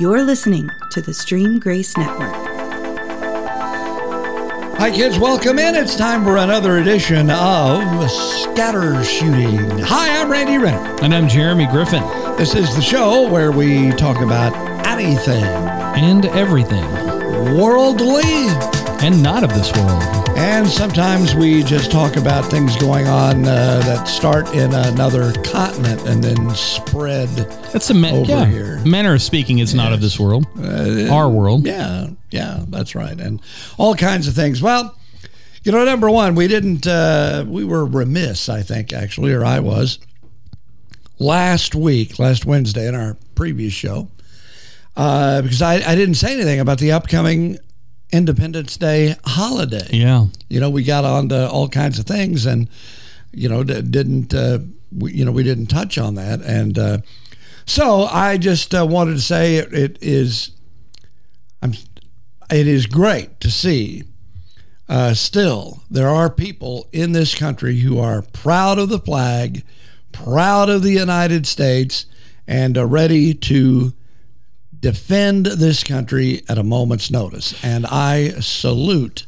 You're listening to the Stream Grace Network. Hi, kids. Welcome in. It's time for another edition of Scatter Shooting. Hi, I'm Randy Renner. And I'm Jeremy Griffin. This is the show where we talk about anything. And everything. Worldly. And not of this world. And sometimes we just talk about things going on that start in another continent and then spread over here. Manner of speaking, it's not of this world. Our world. Yeah, that's right. And all kinds of things. Well, you know, number one, we didn't, we were remiss, I think, actually, or I was, last Wednesday in our previous show, because I didn't say anything about the upcoming Independence Day holiday. Yeah. You know, we got on to all kinds of things and, you know, we didn't touch on that. And so I just wanted to say it is great to see still there are people in this country who are proud of the flag, proud of the United States, and are ready to defend this country at a moment's notice. And I salute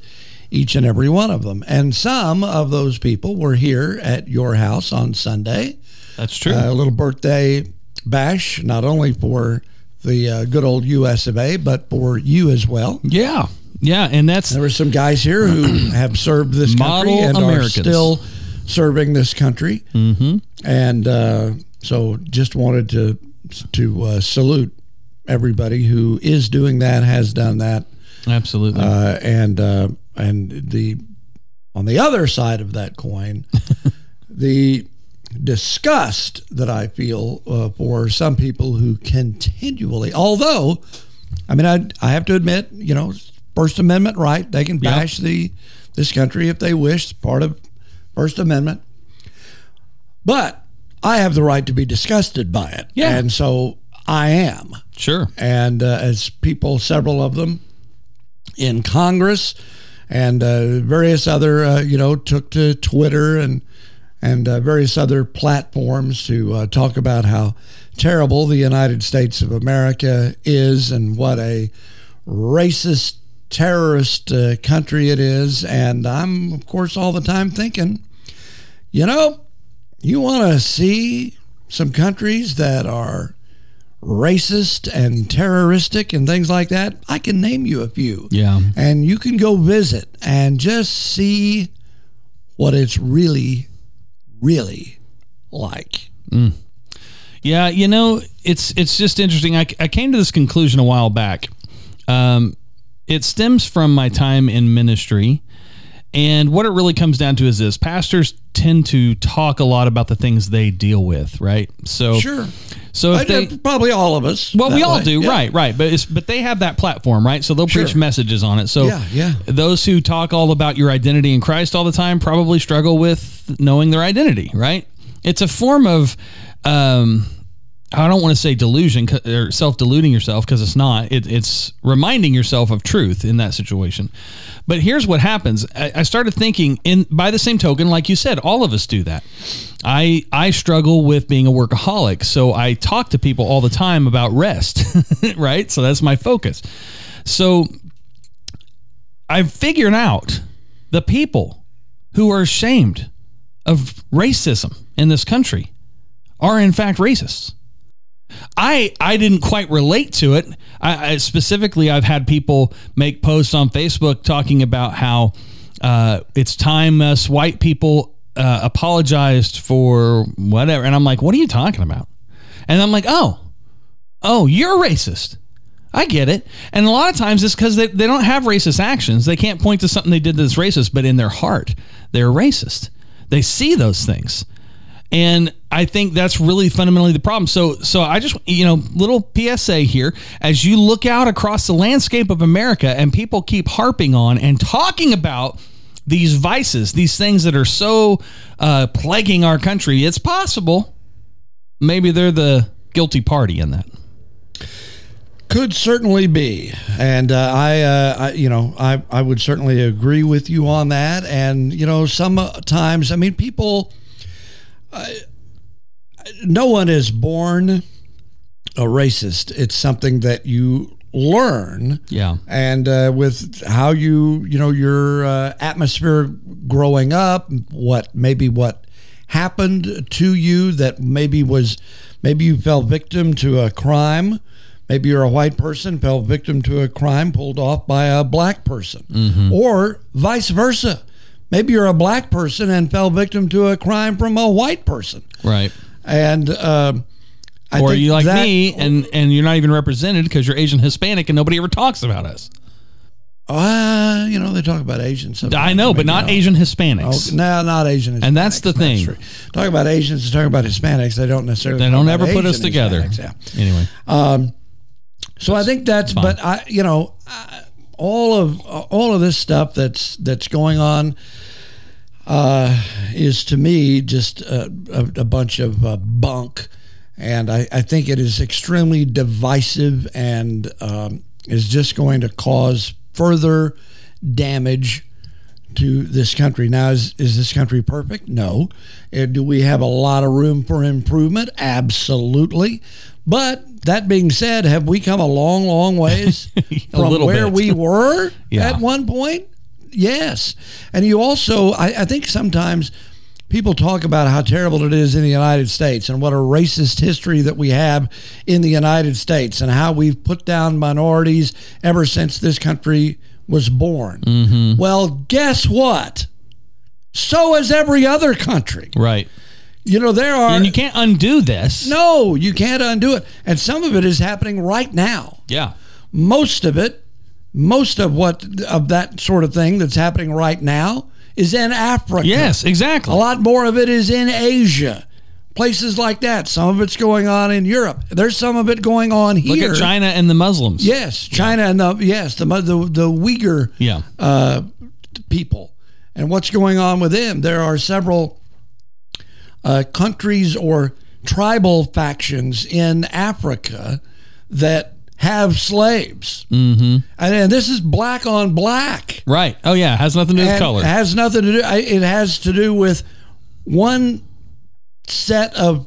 each and every one of them. And some of those people were here at your house on Sunday. That's true. A little birthday bash, not only for the good old US of A, but for you as well. Yeah. Yeah. And there were some guys here who have served this country and Americans. Are still serving this country. Mm-hmm. And so just wanted to salute everybody who is doing that, has done that. Absolutely. And on the other side of that coin, the disgust that I feel for some people who continually, although, I mean, I have to admit, you know, First Amendment right, they can bash this country if they wish, it's part of First Amendment. But I have the right to be disgusted by it. Yeah. And so I am. Sure. And as people, several of them in Congress and various other, took to Twitter and various other platforms to talk about how terrible the United States of America is and what a racist, terrorist country it is. And I'm, of course, all the time thinking, you know, you want to see some countries that are racist and terroristic and things like that? I can name you a few. Yeah. And you can go visit and just see what it's really, really like. Mm. Yeah, you know, it's just interesting. I came to this conclusion a while back. It stems from my time in ministry. And what it really comes down to is this. Pastors tend to talk a lot about the things they deal with, right? So sure. So if they, probably all of us. Well, we all do, yeah. Right. But they have that platform, right? So they'll preach messages on it. So those who talk all about your identity in Christ all the time probably struggle with knowing their identity, right? It's a form of, I don't want to say delusion or self-deluding yourself because it's not. It's reminding yourself of truth in that situation. But here's what happens. I started thinking, by the same token, like you said, all of us do that. I struggle with being a workaholic, so I talk to people all the time about rest, right? So that's my focus. So I've figured out the people who are ashamed of racism in this country are in fact racists. I didn't quite relate to it. I specifically, I've had people make posts on Facebook talking about how it's time us white people apologized for whatever. And I'm like, what are you talking about? And I'm like, oh, you're racist. I get it. And a lot of times it's because they don't have racist actions. They can't point to something they did that's racist, but in their heart, they're racist. They see those things. And I think that's really fundamentally the problem. So I just, little PSA here. As you look out across the landscape of America and people keep harping on and talking about these vices, these things that are so plaguing our country, it's possible maybe they're the guilty party in that. Could certainly be. And I would certainly agree with you on that. And, sometimes, people... no one is born a racist. It's something that you learn. Yeah. And with how you know, your atmosphere growing up, what happened to you that maybe you fell victim to a crime. Maybe you're a white person, fell victim to a crime pulled off by a black person, or vice versa. Maybe you're a black person and fell victim to a crime from a white person. Right. And or you like me, and you're not even represented because you're Asian, Hispanic, and nobody ever talks about us. You know, they talk about Asians. Sometimes. I know, but not Asian Hispanics. Oh, no, not Asian Hispanics. And that's the thing. That's talk about Asians and talk about Hispanics. They don't necessarily. They don't ever put us together. Yeah. Anyway. So I think that's. Fine. But all of this stuff that's going on is to me just a bunch of bunk. And I think it is extremely divisive and is just going to cause further damage to this country. Now, is this country perfect? No. Do we have a lot of room for improvement? Absolutely. But that being said, have we come a long, long ways from where we were at one point? Yes. And you also, I think sometimes people talk about how terrible it is in the United States and what a racist history that we have in the United States and how we've put down minorities ever since this country was born. Mm-hmm. Well, guess what? So is every other country. Right. You know, there are... And you can't undo this. No, you can't undo it. And some of it is happening right now. Yeah. Most of it, most of that sort of thing that's happening right now is in Africa. Yes, exactly. A lot more of it is in Asia, places like that. Some of it's going on in Europe. There's some of it going on here. Look at China and the Muslims. Yes, China and the Uyghur people. And what's going on with them? There are several countries or tribal factions in Africa that have slaves. Mm-hmm. And this is black on black. Right. Oh, yeah. Has nothing to do with color. It has nothing to do. It has to do with one set of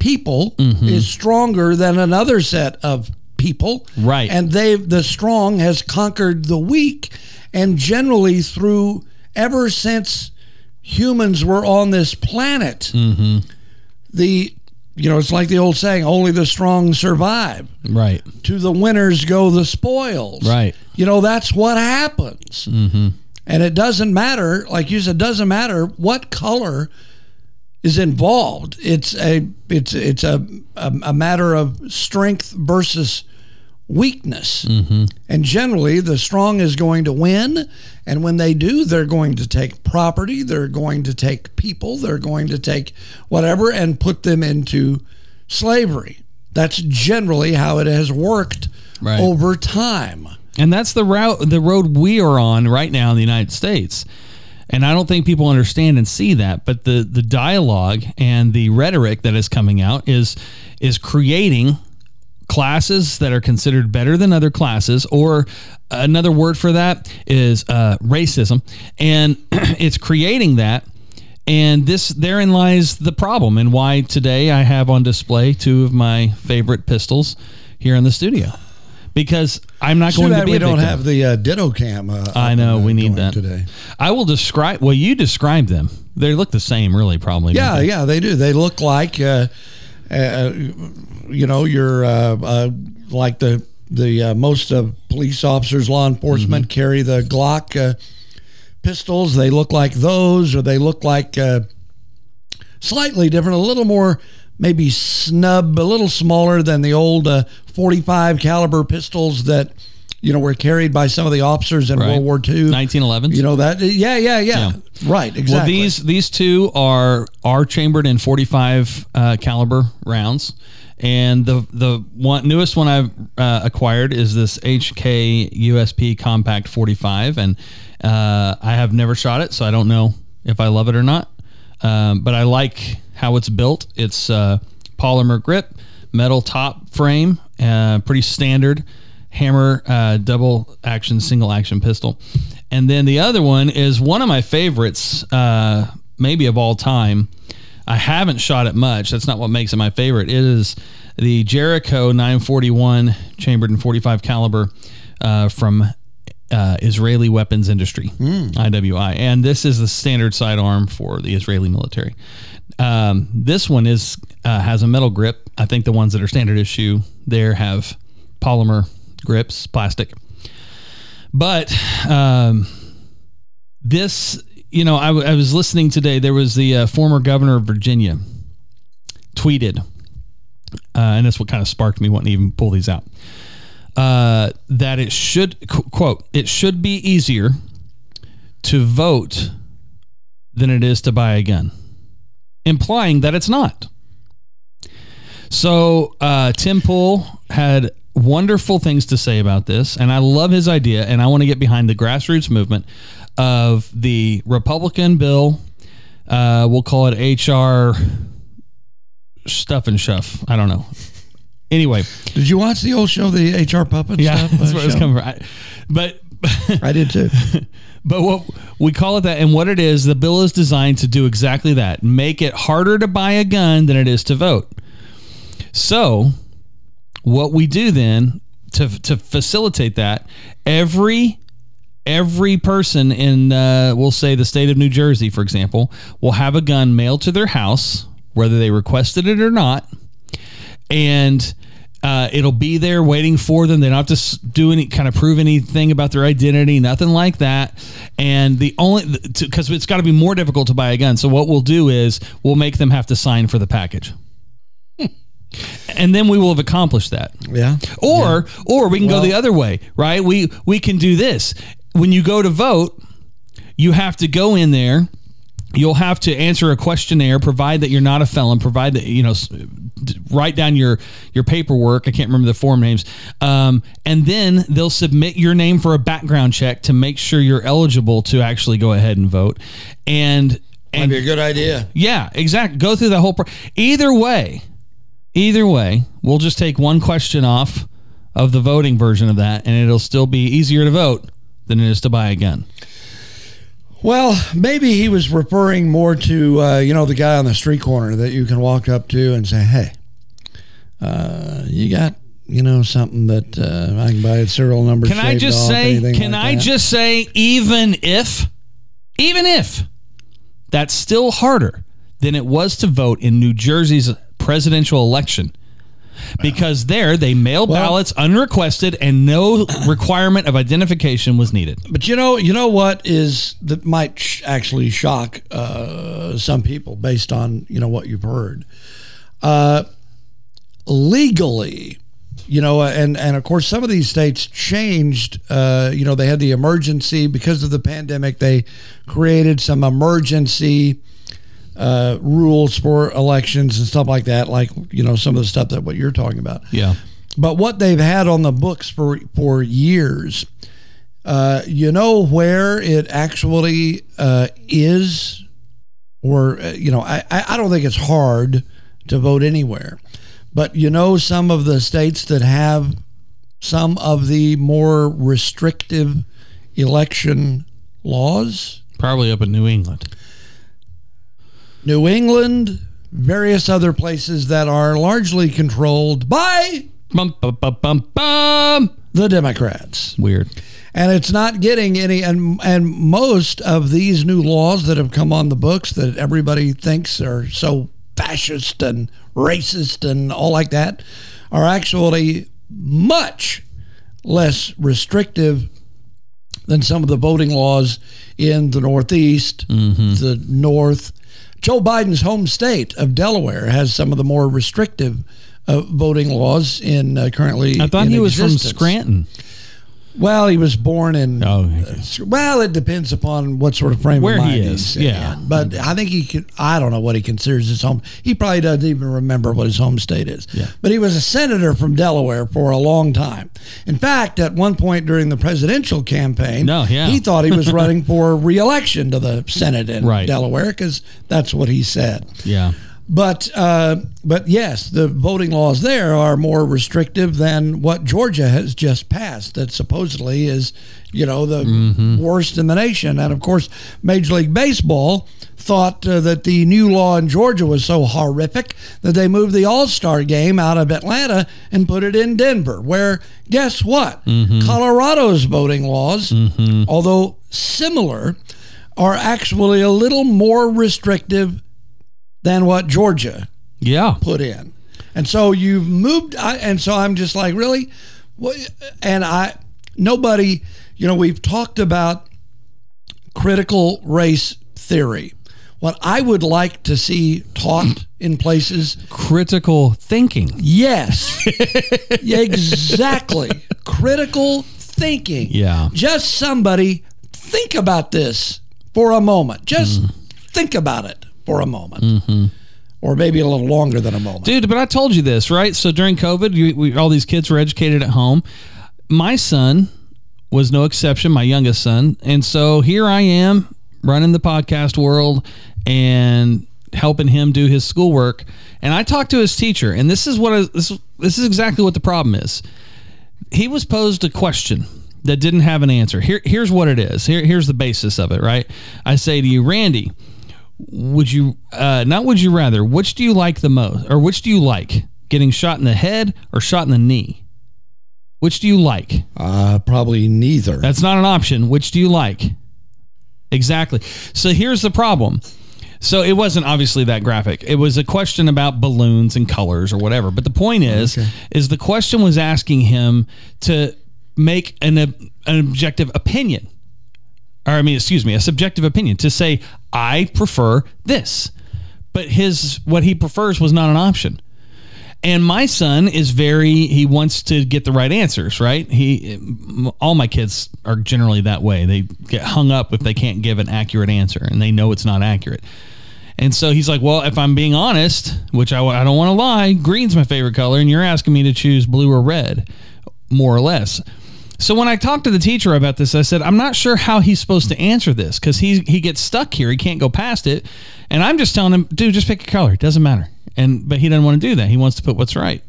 people is stronger than another set of people. Right. And the strong has conquered the weak. And generally ever since humans were on this planet, you know, it's like the old saying, only the strong survive. Right. To the winners go the spoils. Right. You know, that's what happens. Mm-hmm. And it doesn't matter, like you said, doesn't matter what color is involved. It's a matter of strength versus weakness. Mm-hmm. And generally, the strong is going to win. And when they do, they're going to take property, they're going to take people, they're going to take whatever and put them into slavery. That's generally how it has worked over time. And that's the road we are on right now in the United States. And I don't think people understand and see that, but the dialogue and the rhetoric that is coming out is creating classes that are considered better than other classes, or another word for that is racism, and it's creating that. And therein lies the problem, and why today I have on display two of my favorite pistols here in the studio, because I'm not going to be. We don't have the ditto cam. I know we need that today. I will describe. Well, you describe them. They look the same, really, probably. Yeah, yeah, they do. They look like. You know, you're like the most of police officers, law enforcement carry the Glock pistols. They look like those, or they look like slightly different, a little more maybe snub, a little smaller than the old 45 caliber pistols that, you know, were carried by some of the officers in World War II. 1911. You know that? Yeah. Right, exactly. Well, these two are chambered in 45 caliber rounds, and the newest one I've acquired is this HK USP Compact 45, and I have never shot it, so I don't know if I love it or not. But I like how it's built. It's polymer grip, metal top frame, pretty standard hammer, double action, single action pistol. And then the other one is one of my favorites, maybe of all time. I haven't shot it much. That's not what makes it my favorite. It is the Jericho 941 chambered in 45 caliber from Israeli Weapons Industry, IWI. And this is the standard sidearm for the Israeli military. This one is has a metal grip. I think the ones that are standard issue there have polymer grips, plastic. But this, you know, I was listening today. There was the former governor of Virginia tweeted, and that's what kind of sparked me wanting to even pull these out, that it should, quote, it should be easier to vote than it is to buy a gun, implying that it's not. So Tim Pool had wonderful things to say about this, and I love his idea, and I want to get behind the grassroots movement of the Republican bill. We'll call it HR stuff and shuff. I don't know. Anyway, did you watch the old show, the HR puppet? Yeah, stuff? That's where it's coming from. But I did too. But what we call it that, and what it is, the bill is designed to do exactly that: make it harder to buy a gun than it is to vote. So, what we do then to facilitate that, every person in we'll say the state of New Jersey, for example, will have a gun mailed to their house, whether they requested it or not. And it'll be there waiting for them. They don't have to do any kind of prove anything about their identity, nothing like that. And the only, because it's got to be more difficult to buy a gun. So what we'll do is we'll make them have to sign for the package. And then we will have accomplished that. Yeah. Or we can go the other way, right? We can do this. When you go to vote, you have to go in there. You'll have to answer a questionnaire, provide that you're not a felon, provide that, you know, write down your paperwork. I can't remember the form names. And then they'll submit your name for a background check to make sure you're eligible to actually go ahead and vote. And that'd be a good idea. Yeah, exactly. Go through the whole Either way, we'll just take one question off of the voting version of that, and it'll still be easier to vote than it is to buy a gun. Well, maybe he was referring more to, you know, the guy on the street corner that you can walk up to and say, hey, you got, you know, something that I can buy a serial number. Can I just say, even if that's still harder than it was to vote in New Jersey's presidential election, because there they mail ballots unrequested and no requirement of identification was needed. But you know what is that might actually shock some people based on, you know, what you've heard. Legally, you know, and of course some of these states changed. You know, they had the emergency because of the pandemic. They created some emergency rules for elections and stuff like that, like, you know, some of the stuff that what you're talking about. Yeah. But what they've had on the books for years, you know, where it actually is, or, you know, I don't think it's hard to vote anywhere, but, you know, some of the states that have some of the more restrictive election laws, probably up in New England, various other places that are largely controlled by the Democrats. Weird. And it's not getting any, and most of these new laws that have come on the books that everybody thinks are so fascist and racist and all like that are actually much less restrictive than some of the voting laws in the Northeast, the North. Joe Biden's home state of Delaware has some of the more restrictive voting laws in currently. I thought he was existence. From Scranton. Well, he was born in. Well, it depends upon what sort of frame of mind he is. Yeah, but I think he could. I don't know what he considers his home. He probably doesn't even remember what his home state is. Yeah. But he was a senator from Delaware for a long time. In fact, at one point during the presidential campaign, he thought he was running for re-election to the Senate in Delaware because that's what he said. Yeah. But yes, the voting laws there are more restrictive than what Georgia has just passed, that supposedly is, you know, the worst in the nation. And of course, Major League Baseball thought that the new law in Georgia was so horrific that they moved the All-Star game out of Atlanta and put it in Denver, where, guess what? Colorado's voting laws, although similar, are actually a little more restrictive than what Georgia put in. And so you've moved, and so I'm just like, really? And nobody, you know, we've talked about critical race theory. What I would like to see taught in places. Critical thinking. Yes, exactly. Critical thinking. Yeah. Just somebody think about this for a moment. Just think about it. For a moment, or maybe a little longer than a moment, dude. But I told you this, right? So during COVID, all these kids were educated at home. My son was no exception, my youngest son, and so here I am running the podcast world and helping him do his schoolwork. And I talked to his teacher, and this is what this is exactly what the problem is. He was posed a question that didn't have an answer. Here's what it is. Here's the basis of it, right? I say to you, Randy, which do you like the most, or which do you like, getting shot in the head or shot in the knee? Which do you like? Probably neither. That's not an option. Which do you like? Exactly. So here's the problem. So it wasn't obviously that graphic. It was a question about balloons and colors or whatever. But the point is the question was asking him to make an objective opinion. A subjective opinion, to say, I prefer this. But what he prefers was not an option. And my son he wants to get the right answers, right? All my kids are generally that way. They get hung up if they can't give an accurate answer, and they know it's not accurate. And so he's like, well, if I'm being honest, which I don't want to lie, green's my favorite color, and you're asking me to choose blue or red, more or less. So when I talked to the teacher about this, I said, I'm not sure how he's supposed to answer this, because he gets stuck here. He can't go past it. And I'm just telling him, dude, just pick a color. It doesn't matter. But he doesn't want to do that. He wants to put what's right.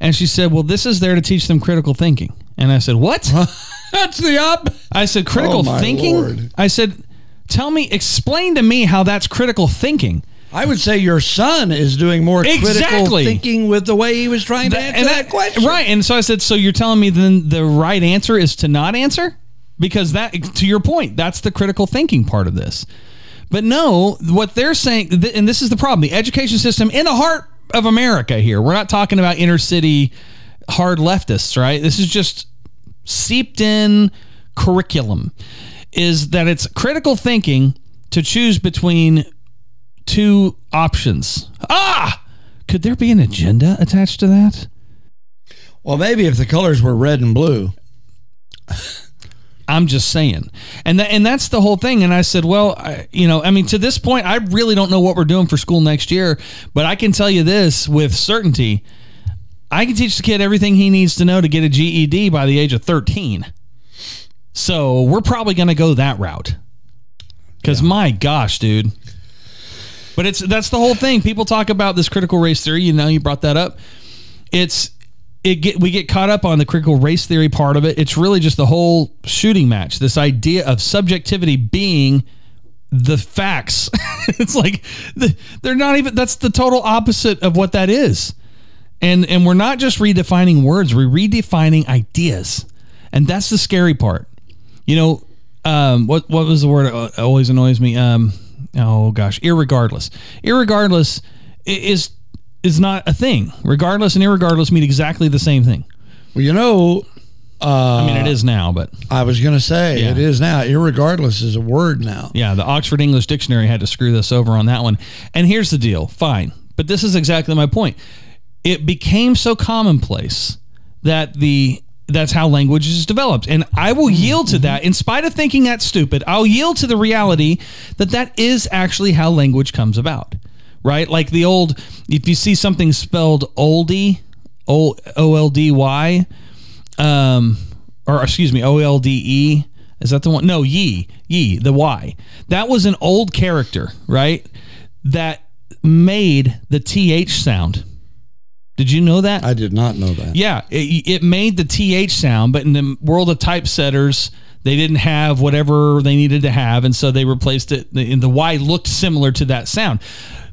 And she said, well, this is there to teach them critical thinking. And I said, what? That's the op. I said, critical thinking? Lord. I said, explain to me how that's critical thinking. I would say your son is doing more critical thinking with the way he was trying to answer that question. Right. And so I said, so you're telling me then the right answer is to not answer? Because that, to your point, that's the critical thinking part of this. But no, what they're saying, and this is the problem, the education system in the heart of America here. We're not talking about inner city hard leftists, right? This is just seeped in curriculum, is that it's critical thinking to choose between two options. Could there be an agenda attached to that? Well, maybe if the colors were red and blue. I'm just saying. And that's the whole thing. And I said, well, to this point, I really don't know what we're doing for school next year, but I can tell you this with certainty. I can teach the kid everything he needs to know to get a GED by the age of 13. So we're probably going to go that route. Because my gosh, dude. But that's the whole thing. People talk about this critical race theory. You brought that up. We get caught up on the critical race theory part of it. It's really just the whole shooting match. This idea of subjectivity being the facts. It's like they're not even. That's the total opposite of what that is. And we're not just redefining words. We're redefining ideas, and that's the scary part. What was the word that always annoys me? Irregardless. Irregardless is not a thing. Regardless and irregardless mean exactly the same thing. Well, it is now, but I was going to say it is now. Irregardless is a word now. Yeah, the Oxford English Dictionary had to screw this over on that one. And here's the deal. Fine. But this is exactly my point. It became so commonplace that that's how language is developed. And I will yield to that. In spite of thinking that's stupid, I'll yield to the reality that is actually how language comes about, right? Like the old, if you see something spelled oldie, O-L-D-Y, O-L-D-E, is that the one? No, ye, the Y. That was an old character, right? That made the TH sound. Did you know that? I did not know that. Yeah, it made the TH sound, but in the world of typesetters, they didn't have whatever they needed to have, and so they replaced it, and the Y looked similar to that sound.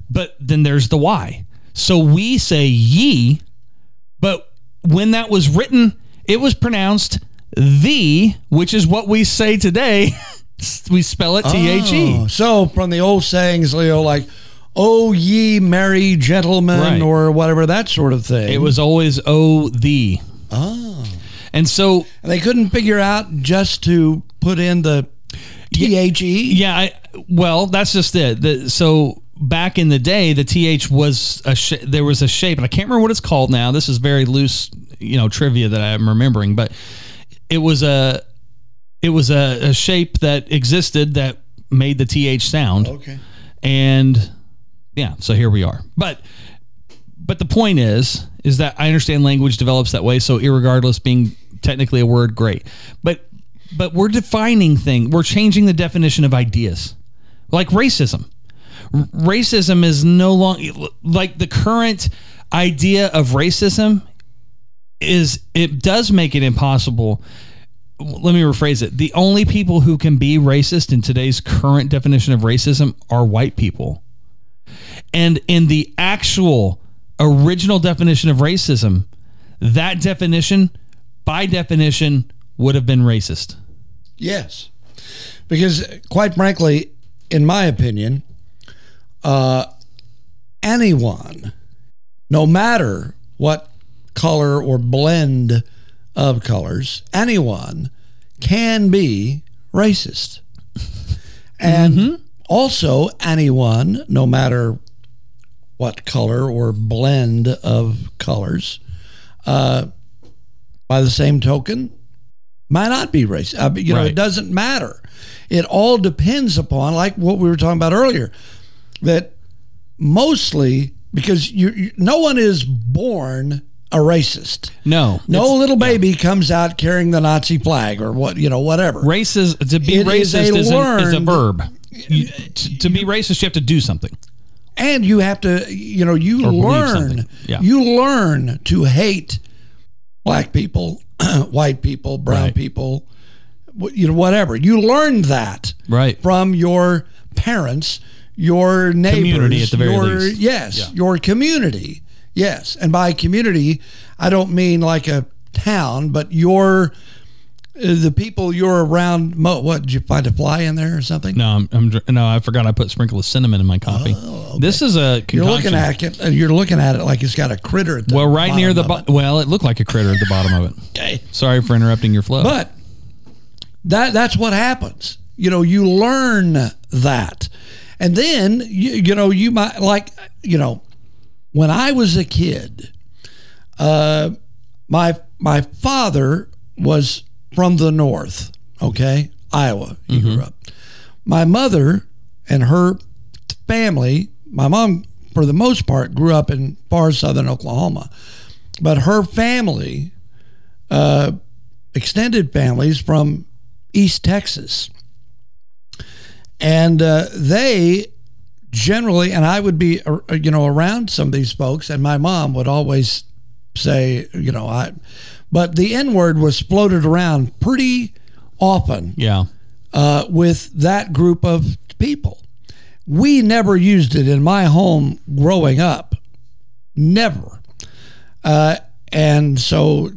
But then there's the Y. So we say ye, but when that was written, it was pronounced the, which is what we say today. We spell it T-H-E. Oh, so from the old sayings, Leo, like, oh, ye merry gentlemen, right, or whatever, that sort of thing. It was always oh, thee. Oh. And so... and they couldn't figure out just to put in the T-H-E? Yeah, well, that's just it. So back in the day, the T-H was... there was a shape, and I can't remember what it's called now. This is very loose, trivia that I'm remembering, but it was a shape that existed that made the T-H sound. Okay. And... yeah, so here we are. But the point is that I understand language develops that way, so irregardless being technically a word, great. But we're defining things. We're changing the definition of ideas. Like racism. Racism is no longer... like the current idea of racism is... it does make it impossible... let me rephrase it. The only people who can be racist in today's current definition of racism are white people. And in the actual original definition of racism, that definition, by definition, would have been racist. Yes. Because, quite frankly, in my opinion, anyone, no matter what color or blend of colors, anyone can be racist. And... mm-hmm. Also, anyone, no matter what color or blend of colors, by the same token, might not be racist. It doesn't matter. It all depends upon, like what we were talking about earlier, that mostly because no one is born a racist. No little baby comes out carrying the Nazi flag or what, whatever. Racist, to be racist is a verb. To be racist, you have to do something, and you have to, learn. Yeah. You learn to hate black people, white people, brown people, whatever. You learn that from your parents, your neighbors, community at the very least. Yes, your community. Yes, and by community, I don't mean like a town, but the people you're around. What did you find a fly in there or something? No, I forgot I put sprinkle of cinnamon in my coffee. Oh, okay. This is a concoction. You're looking at it like it's got a critter at the bottom. Well, right near the bottom. Well, it looked like a critter at the bottom of it. Okay. Sorry for interrupting your flow. But that's what happens. You learn that, and then you might when I was a kid, my father was from the north, okay? Iowa, he grew up. My mother and her family, my mom, for the most part, grew up in far southern Oklahoma. But her family, extended families from East Texas. And they generally, and I would be, around some of these folks, and my mom would always say, but the N-word was floated around pretty often with that group of people. We never used it in my home growing up. Never. And so,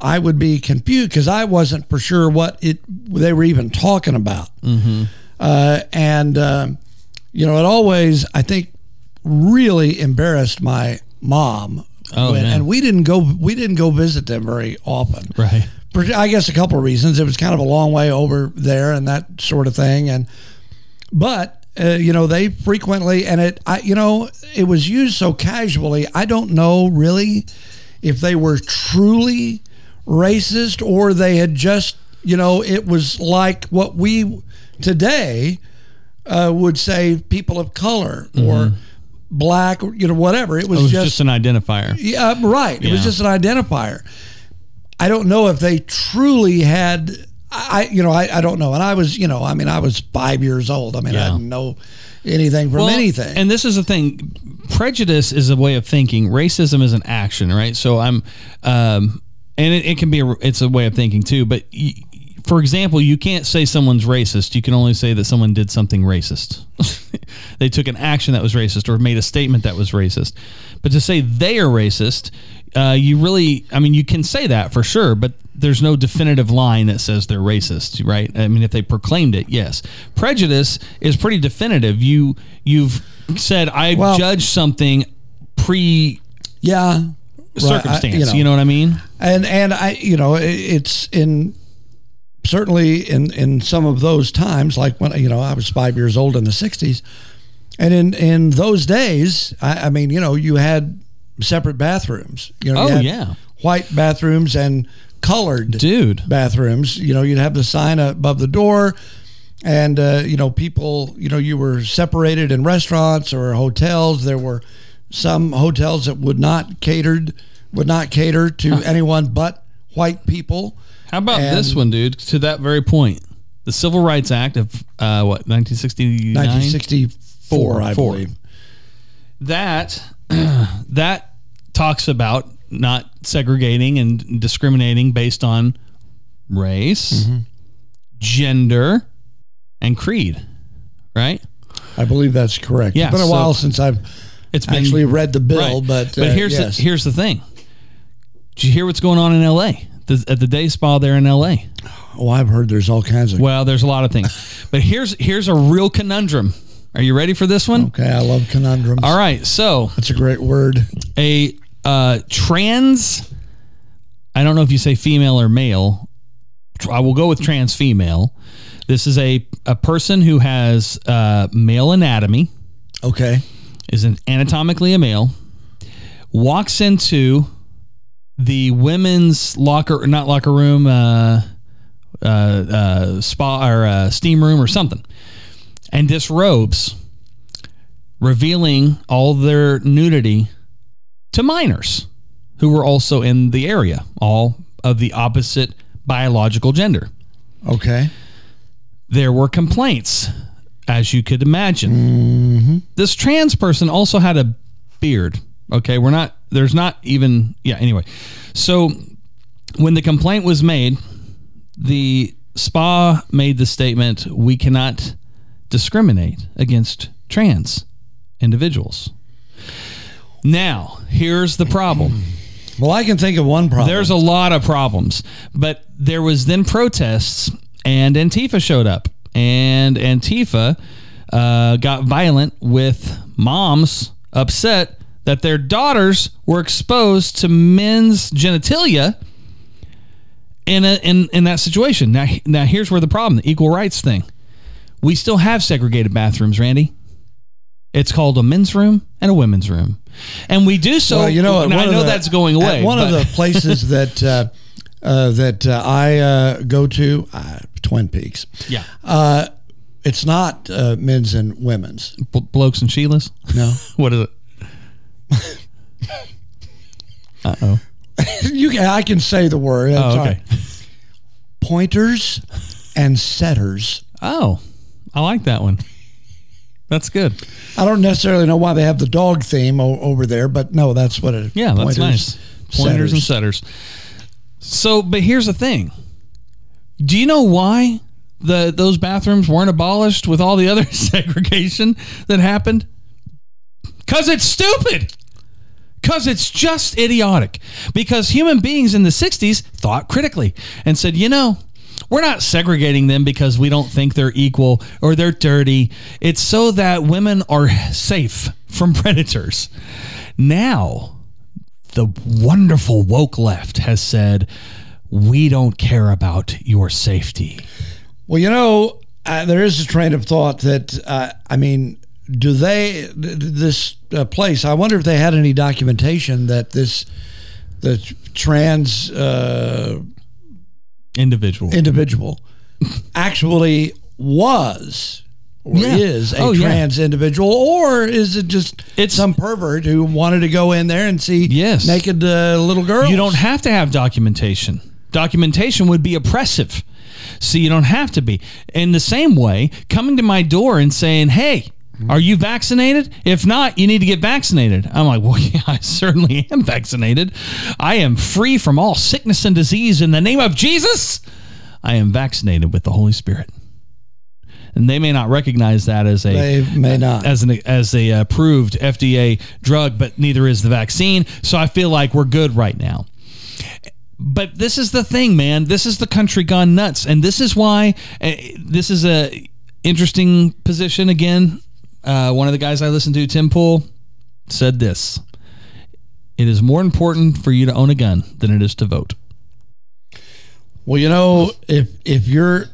I would be confused because I wasn't for sure what they were even talking about. Mm-hmm. It always, I think, really embarrassed my mom. And we didn't go visit them very often. Right. I guess a couple of reasons. It was kind of a long way over there and that sort of thing. But they frequently, and it was used so casually. I don't know really if they were truly racist or they had just, it was like what we today would say people of color or black, whatever. It was just an identifier. Yeah, right. It was just an identifier. I don't know if they truly had. I don't know. And I was 5 years old. I had no anything from anything. And this is the thing. Prejudice is a way of thinking. Racism is an action, right? So I'm, and it can be, it's a way of thinking too, but for example, you can't say someone's racist. You can only say that someone did something racist. They took an action that was racist or made a statement that was racist. But to say they are racist, you really, I mean, you can say that for sure, but there's no definitive line that says they're racist, right? I mean, if they proclaimed it, yes. Prejudice is pretty definitive. You've said, I judge something circumstance. You know what I mean? And I, you know, it's in... Certainly in some of those times, like when, you know, I was 5 years old in the 60s. And in those days, I mean, you know, you had separate bathrooms. You know, white bathrooms and colored bathrooms. You know, you'd have the sign above the door and, you know, people, you know, you were separated in restaurants or hotels. There were some hotels that would not cater to anyone but white people. How about this one, dude? To that very point, the Civil Rights Act of 1969? 1964, I believe. That talks about not segregating and discriminating based on race, gender, and creed, right? I believe that's correct. Yeah, it's been a while since I've read the bill, right. But here's the thing. Did you hear what's going on in LA? At the day spa there in LA. Oh, I've heard there's all kinds of... Well, there's a lot of things. But here's a real conundrum. Are you ready for this one? Okay, I love conundrums. All right, so... That's a great word. A trans... I don't know if you say female or male. I will go with trans female. This is a person who has male anatomy. Okay. Is anatomically a male. Walks into... the women's spa or steam room or something, and disrobes, revealing all their nudity to minors who were also in the area, all of the opposite biological gender. Okay. There were complaints, as you could imagine. Mm-hmm. This trans person also had a beard. Okay, anyway. So when the complaint was made, the spa made the statement, we cannot discriminate against trans individuals. Now, here's the problem. Well, I can think of one problem. There's a lot of problems, but there was then protests and Antifa showed up and Antifa got violent with moms upset that their daughters were exposed to men's genitalia in that situation. Now here's where the problem, the equal rights thing. We still have segregated bathrooms, Randy. It's called a men's room and a women's room. And we do so, well, you know, and I know that's going away. One of the places that I go to, Twin Peaks. Yeah. It's not men's and women's. Blokes and Sheilas? No. What is it? Uh-oh. I can say the word. Oh, okay. Pointers and setters. Oh, I like that one. That's good. I don't necessarily know why they have the dog theme over there, but no, that's what it is. Yeah, that's nice. Pointers and setters. So, but here's the thing. Do you know why those bathrooms weren't abolished with all the other segregation that happened? Because it's stupid. Because it's just idiotic. Because human beings in the 60s thought critically and said, you know, we're not segregating them because we don't think they're equal or they're dirty. It's so that women are safe from predators. Now, the wonderful woke left has said, we don't care about your safety. Well, you know, there is a train of thought that, I wonder if they had any documentation that the trans individual actually was or is a trans individual, or is it just some pervert who wanted to go in there and see naked little girls? You don't have to have documentation. Documentation would be oppressive. So you don't have to be. In the same way, coming to my door and saying, hey, Are you vaccinated? If not, you need to get vaccinated. I'm like, well, yeah, I certainly am vaccinated. I am free from all sickness and disease in the name of Jesus. I am vaccinated with the Holy Spirit. And they may not recognize that as a approved FDA drug, but neither is the vaccine. So I feel like we're good right now. But this is the thing, man. This is the country gone nuts. And this is why this is a interesting position. Again, one of the guys I listened to, Tim Pool, said this. It is more important for you to own a gun than it is to vote. Well, you know, if you're...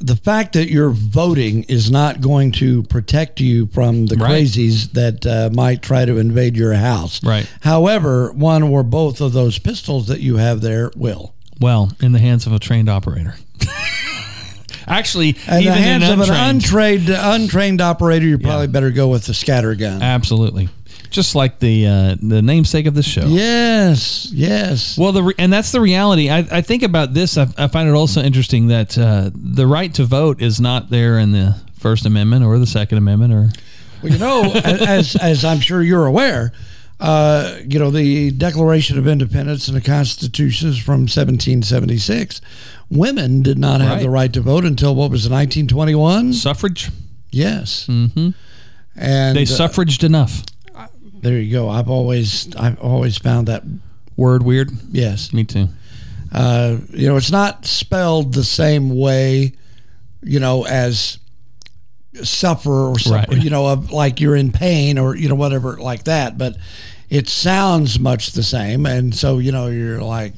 The fact that you're voting is not going to protect you from the crazies that might try to invade your house. Right. However, one or both of those pistols that you have there will. Well, in the hands of a trained operator. Actually, and even the hands of an untrained operator, you probably better go with the scatter gun. Absolutely. Just like the namesake of the show. Yes, yes. Well, and that's the reality. I think about this. I find it also interesting that the right to vote is not there in the First Amendment or the Second Amendment. Or, well, you know, as I'm sure you're aware, you know, the Declaration of Independence and the Constitution is from 1776. Women did not have the right to vote until, what was it, 1921? Suffrage. Yes. Mm-hmm. And they suffraged enough. There you go. I've always found that word weird. Yes, me too. You know, it's not spelled the same way, you know, as suffer or something. Right. You know, like you're in pain or, you know, whatever like that. But it sounds much the same, and so, you know, you're like,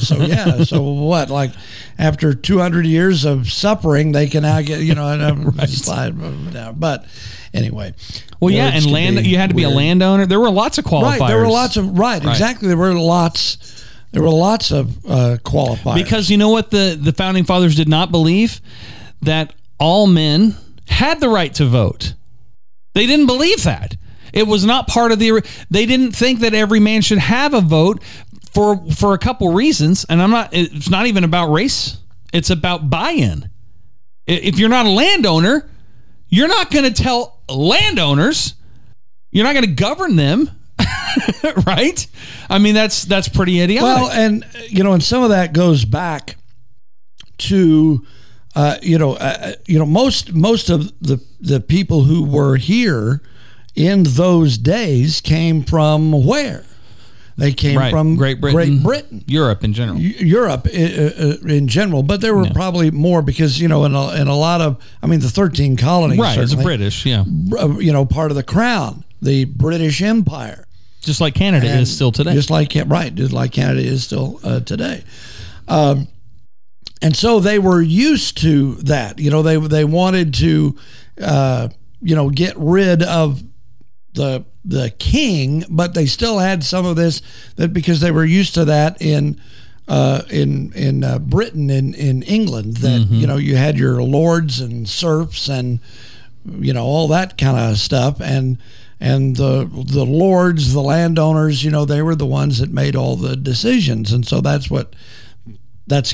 so yeah, so what? Like after 200 years of suffering, they can now get, you know, and I'm just like, but. Anyway, well, yeah, and land, you had to be a landowner. There were lots of qualifiers. Right, there were lots of exactly. There were lots of qualifiers. Because you know what the founding fathers did not believe? That all men had the right to vote. They didn't believe that. It was not part of the. They didn't think that every man should have a vote for a couple reasons. And I'm not. It's not even about race. It's about buy-in. If you're not a landowner, you're not going to tell landowners, you're not going to govern them, right? I mean, that's pretty idiotic. Well, and, you know, and some of that goes back to, you know, most of the people who were here in those days came from where? They came from Great Britain, Europe in general. Europe in general, but there were probably more because, you know, in a lot of, I mean, the 13 colonies. Right, it's British, yeah. You know, part of the crown, the British Empire. Just like Canada is still today. Just like Canada is still today. And so they were used to that. You know, they wanted to, you know, get rid of the king, but they still had some of this that because they were used to that in Britain, in England, that you know, you had your lords and serfs and, you know, all that kind of stuff, and the lords, the landowners, you know, they were the ones that made all the decisions, and so that's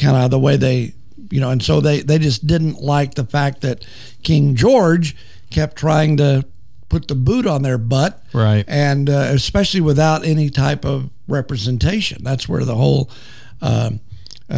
kind of the way they, you know, and so they just didn't like the fact that King George kept trying to put the boot on their butt, right? And especially without any type of representation. That's where the whole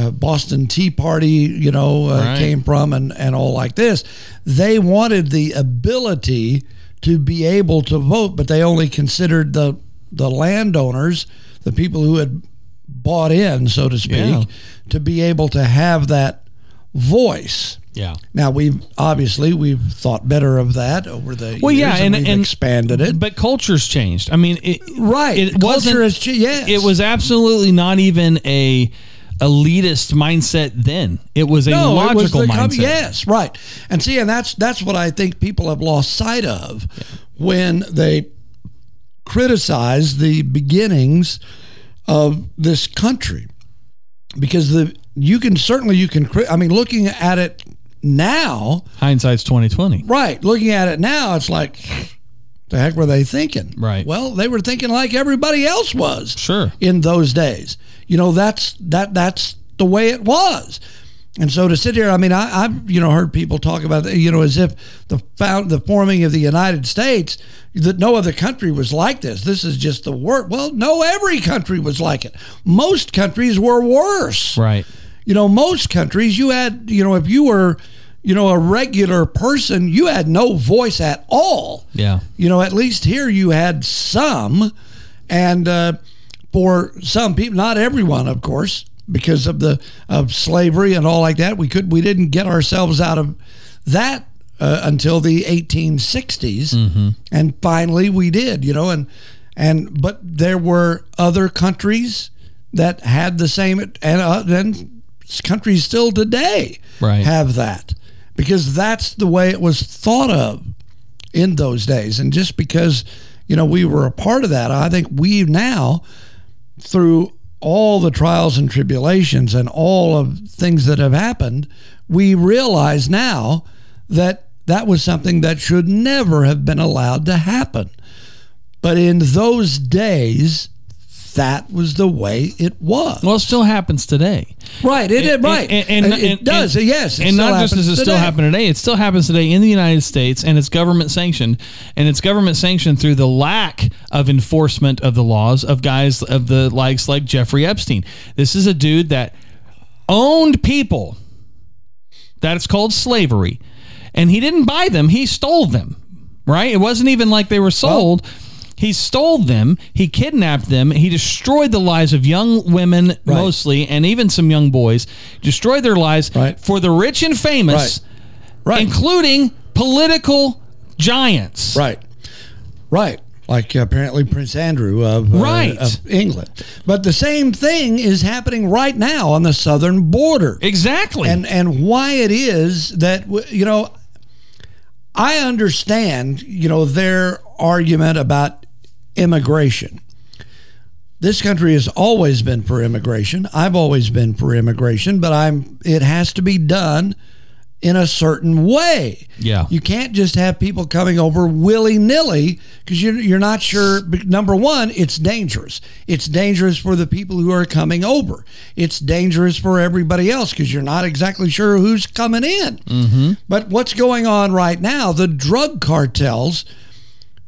Boston Tea Party, you know, came from, and all like this. They wanted the ability to be able to vote, but they only considered the landowners, the people who had bought in, so to speak, to be able to have that voice. Yeah. Now we've thought better of that over the years, and expanded it. But culture's changed. I mean, it was absolutely not even a elitist mindset then. It was logical mindset. Yes, right. And see, and that's what I think people have lost sight of when they criticize the beginnings of this country, because I mean, looking at it now, hindsight's 2020. Right, looking at it now, it's like, the heck were they thinking? Right. Well, they were thinking like everybody else was. Sure. In those days, you know, that's the way it was. And so to sit here, I mean, I've, you know, heard people talk about, you know, as if the forming of the United States, that no other country was like this. This is just the worst. Well, no, every country was like it. Most countries were worse. Right. You know, most countries you had, you know, if you were, you know, a regular person, you had no voice at all. Yeah. You know, at least here you had some, and for some people, not everyone, of course, because of the slavery and all like that. We didn't get ourselves out of that until the 1860s, mm-hmm. and finally we did. You know, and but there were other countries that had the same, and countries still today right. have that, because that's the way it was thought of in those days. And just because, you know, we were a part of that, I think we now, through all the trials and tribulations and all of things that have happened, we realize now that that was something that should never have been allowed to happen. But in those days, that was the way it was. Well, it still happens today. Right. It does. Yes. And not just does it still happen today, it still happens today in the United States, and it's government sanctioned. And it's government sanctioned through the lack of enforcement of the laws of guys of the likes like Jeffrey Epstein. This is a dude that owned people. That's called slavery. And he didn't buy them. He stole them. Right. It wasn't even like they were sold. Well, he stole them, he kidnapped them, he destroyed the lives of young women right. mostly, and even some young boys, destroyed their lives right. for the rich and famous, right. Right. including political giants. Right, right. Like apparently Prince Andrew right. Of England. But the same thing is happening right now on the southern border. Exactly. And why it is that, you know, I understand, you know, their argument about immigration. This country has always been for immigration. I've always been for immigration, but it has to be done in a certain way. Yeah. You can't just have people coming over willy-nilly, because you're not sure. Number one, it's dangerous. It's dangerous for the people who are coming over. It's dangerous for everybody else, because you're not exactly sure who's coming in. Mm-hmm. But what's going on right now, the drug cartels,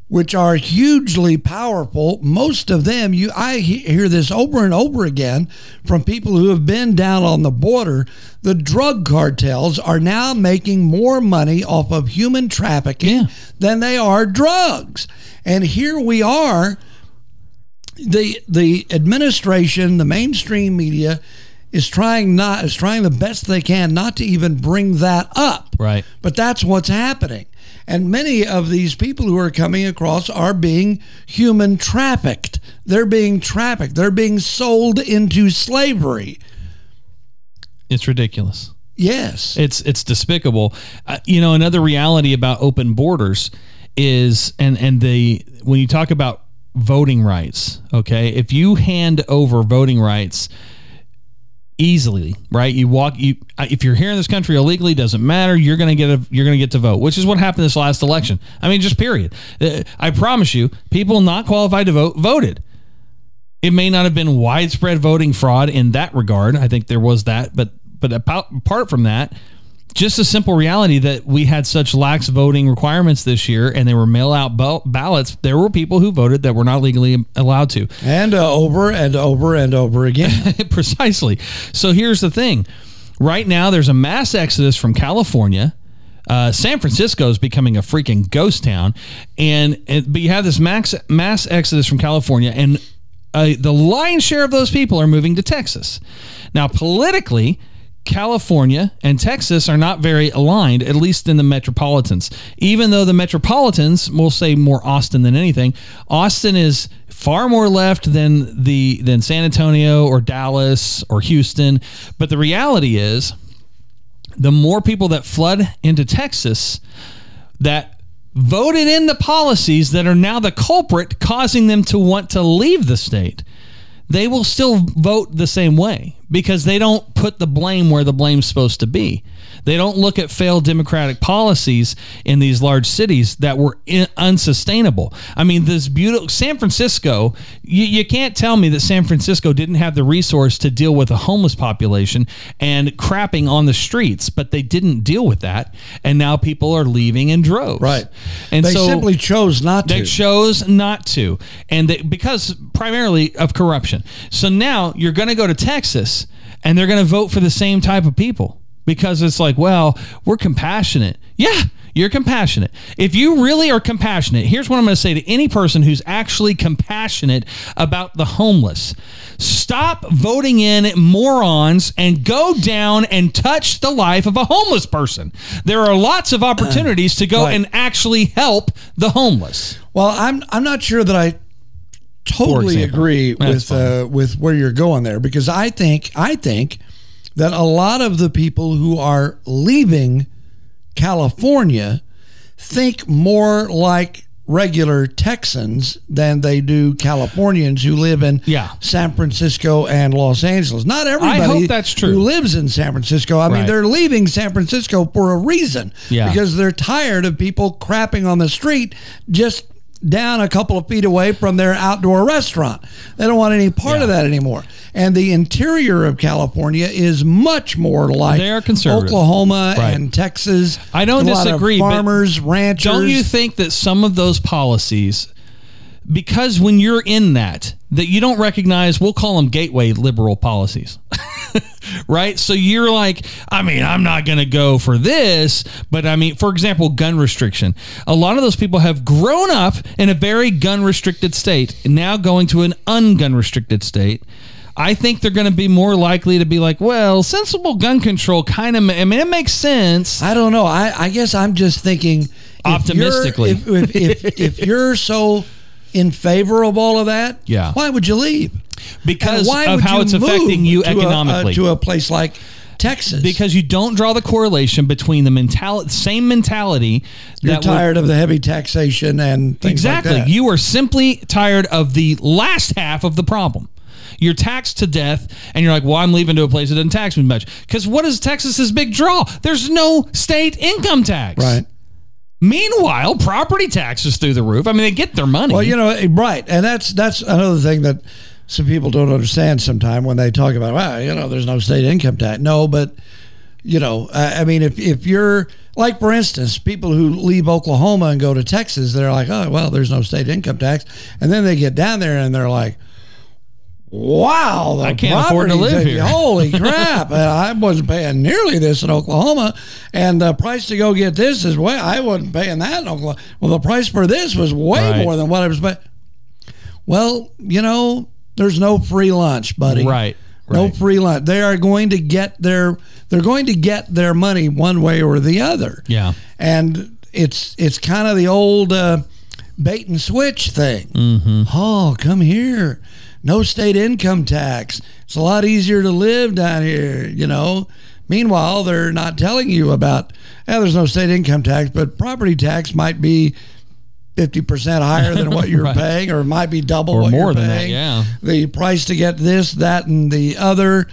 which are hugely powerful, most of them, I hear this over and over again from people who have been down on the border, the drug cartels are now making more money off of human trafficking yeah. than they are drugs. And here we are, the administration, the mainstream media is trying the best they can not to even bring that up. Right. But that's what's happening. And many of these people who are coming across are being human trafficked. They're being trafficked. They're being sold into slavery. It's ridiculous. Yes. It's despicable. You know, another reality about open borders is, and when you talk about voting rights, okay, if you hand over voting rights easily, right? If you're here in this country illegally, doesn't matter. You're going to get to vote, which is what happened this last election. I mean, just period. I promise you, people not qualified to vote voted. It may not have been widespread voting fraud in that regard. I think there was that, but apart from that, just a simple reality that we had such lax voting requirements this year, and they were mail out ballots. There were people who voted that were not legally allowed to, and over and over and over again. Precisely. So here's the thing. Right now, there's a mass exodus from California. San Francisco is becoming a freaking ghost town, but you have this mass exodus from California, and the lion's share of those people are moving to Texas. Now, politically, California and Texas are not very aligned, at least in the metropolitans, even though the metropolitans, we'll say more Austin than anything, Austin is far more left than San Antonio or Dallas or Houston. But the reality is, the more people that flood into Texas that voted in the policies that are now the culprit causing them to want to leave the state, they will still vote the same way because they don't put the blame where the blame's supposed to be. They don't look at failed democratic policies in these large cities that were unsustainable. I mean, this beautiful San Francisco, you can't tell me that San Francisco didn't have the resource to deal with a homeless population and crapping on the streets, but they didn't deal with that. And now people are leaving in droves. Right. And they simply chose not to. They chose not to. And because primarily of corruption. So now you're going to go to Texas, and they're going to vote for the same type of people because it's like, well, we're compassionate. Yeah, you're compassionate. If you really are compassionate, here's what I'm going to say to any person who's actually compassionate about the homeless. Stop voting in morons and go down and touch the life of a homeless person. There are lots of opportunities to go and actually help the homeless. Well, I'm not sure that I totally agree with where you're going there, because I think that a lot of the people who are leaving California think more like regular Texans than they do Californians who live in San Francisco and Los Angeles. Not everybody I hope that's true. Who lives in San Francisco. I mean, they're leaving San Francisco for a reason because they're tired of people crapping on the street just down a couple of feet away from their outdoor restaurant. They don't want any part of that anymore. And the interior of California is much more like Oklahoma and Texas. I don't disagree. A lot of farmers, ranchers. Don't you think that some of those policies, because when you're in that you don't recognize, we'll call them gateway liberal policies, right? So you're like, I mean, I'm not going to go for this, but I mean, for example, gun restriction. A lot of those people have grown up in a very gun restricted state and now going to an ungun restricted state. I think they're going to be more likely to be like, well, sensible gun control kind of, I mean, it makes sense. I don't know. I guess I'm just thinking optimistically. If you're so in favor of all of that, why would you leave? Because of how it's affecting you economically. To a place like Texas. Because you don't draw the correlation between the same mentality. You're tired of the heavy taxation and things like that. Exactly. You are simply tired of the last half of the problem. You're taxed to death, and you're like, well, I'm leaving to a place that doesn't tax me much. Because what is Texas's big draw? There's no state income tax. Right. Meanwhile, property taxes through the roof. I mean, they get their money. Well, you know, right. And that's another thing that some people don't understand sometimes when they talk about, well, you know, there's no state income tax. No, but, you know, I mean, if you're, like, for instance, people who leave Oklahoma and go to Texas, they're like, oh, well, there's no state income tax. And then they get down there and they're like, wow, I can't afford to live here. Holy crap. I wasn't paying nearly this in Oklahoma. And the price to go get this is way, I wasn't paying that in Oklahoma. Well, the price for this was way more than what I was paying. Well, you know, there's no free lunch, buddy. Right. No free lunch. They are going to get their money one way or the other. Yeah. And it's kind of the old bait and switch thing. Mm-hmm. Oh, come here. No state income tax. It's a lot easier to live down here, you know. Meanwhile, they're not telling you about, there's no state income tax, but property tax might be 50% higher than what you're paying, or it might be double or what more you're paying. Than that, the price to get this, that, and the other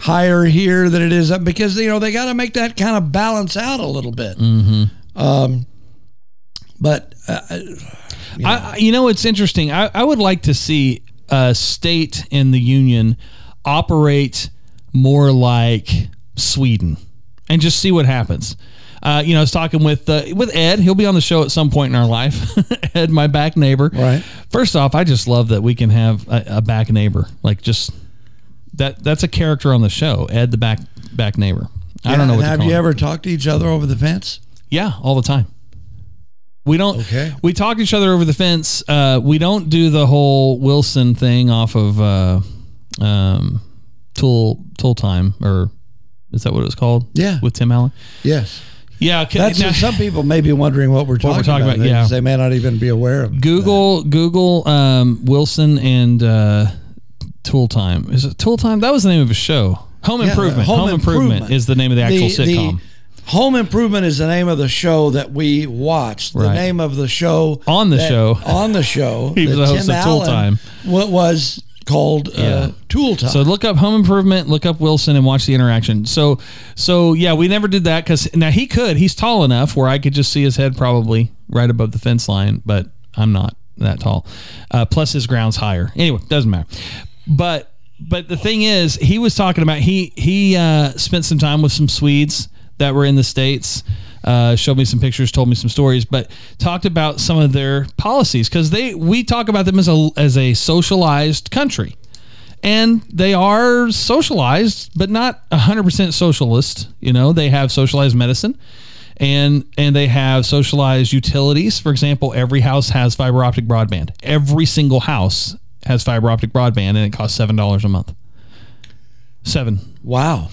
higher here than it is up, because, you know, they got to make that kind of balance out a little bit. Mm-hmm. But, you know. You know, it's interesting. I would like to see a state in the union operate more like Sweden and just see what happens. You know, I was talking with Ed. He'll be on the show at some point in our life. Ed, my back neighbor. Right. First off, I just love that we can have a back neighbor. Like, just that's a character on the show. Ed, the back neighbor. Yeah, I don't know what to call him. Have you ever talked to each other over the fence? Yeah, all the time. We don't. Okay. We talk to each other over the fence. We don't do the whole Wilson thing off of Tool Time, or is that what it's called? Yeah, with Tim Allen. Yes. Yeah. Some people may be wondering what we're talking about. Yeah. They may not even be aware of. Google Wilson and Tool Time. Is it Tool Time? That was the name of a show. Home Improvement. Home Improvement is the name of the actual sitcom. Home Improvement is the name of the show that we watched. The name of the show on the show. He was the host of Tool Time. What was called tool time. So look up home improvement, look up Wilson, and watch the interaction. So yeah, we never did that because now he's tall enough where I could just see his head probably right above the fence line, but I'm not that tall. Plus his ground's higher. Anyway, doesn't matter. But the thing is, he was talking about he spent some time with some Swedes that were in the States. Showed me some pictures, told me some stories, but talked about some of their policies because we talk about them as a socialized country, and they are socialized, but not 100% socialist. You know, they have socialized medicine, and they have socialized utilities. For example, every house has fiber optic broadband. Every single house has fiber optic broadband, and it costs $7 a month. $7. Wow.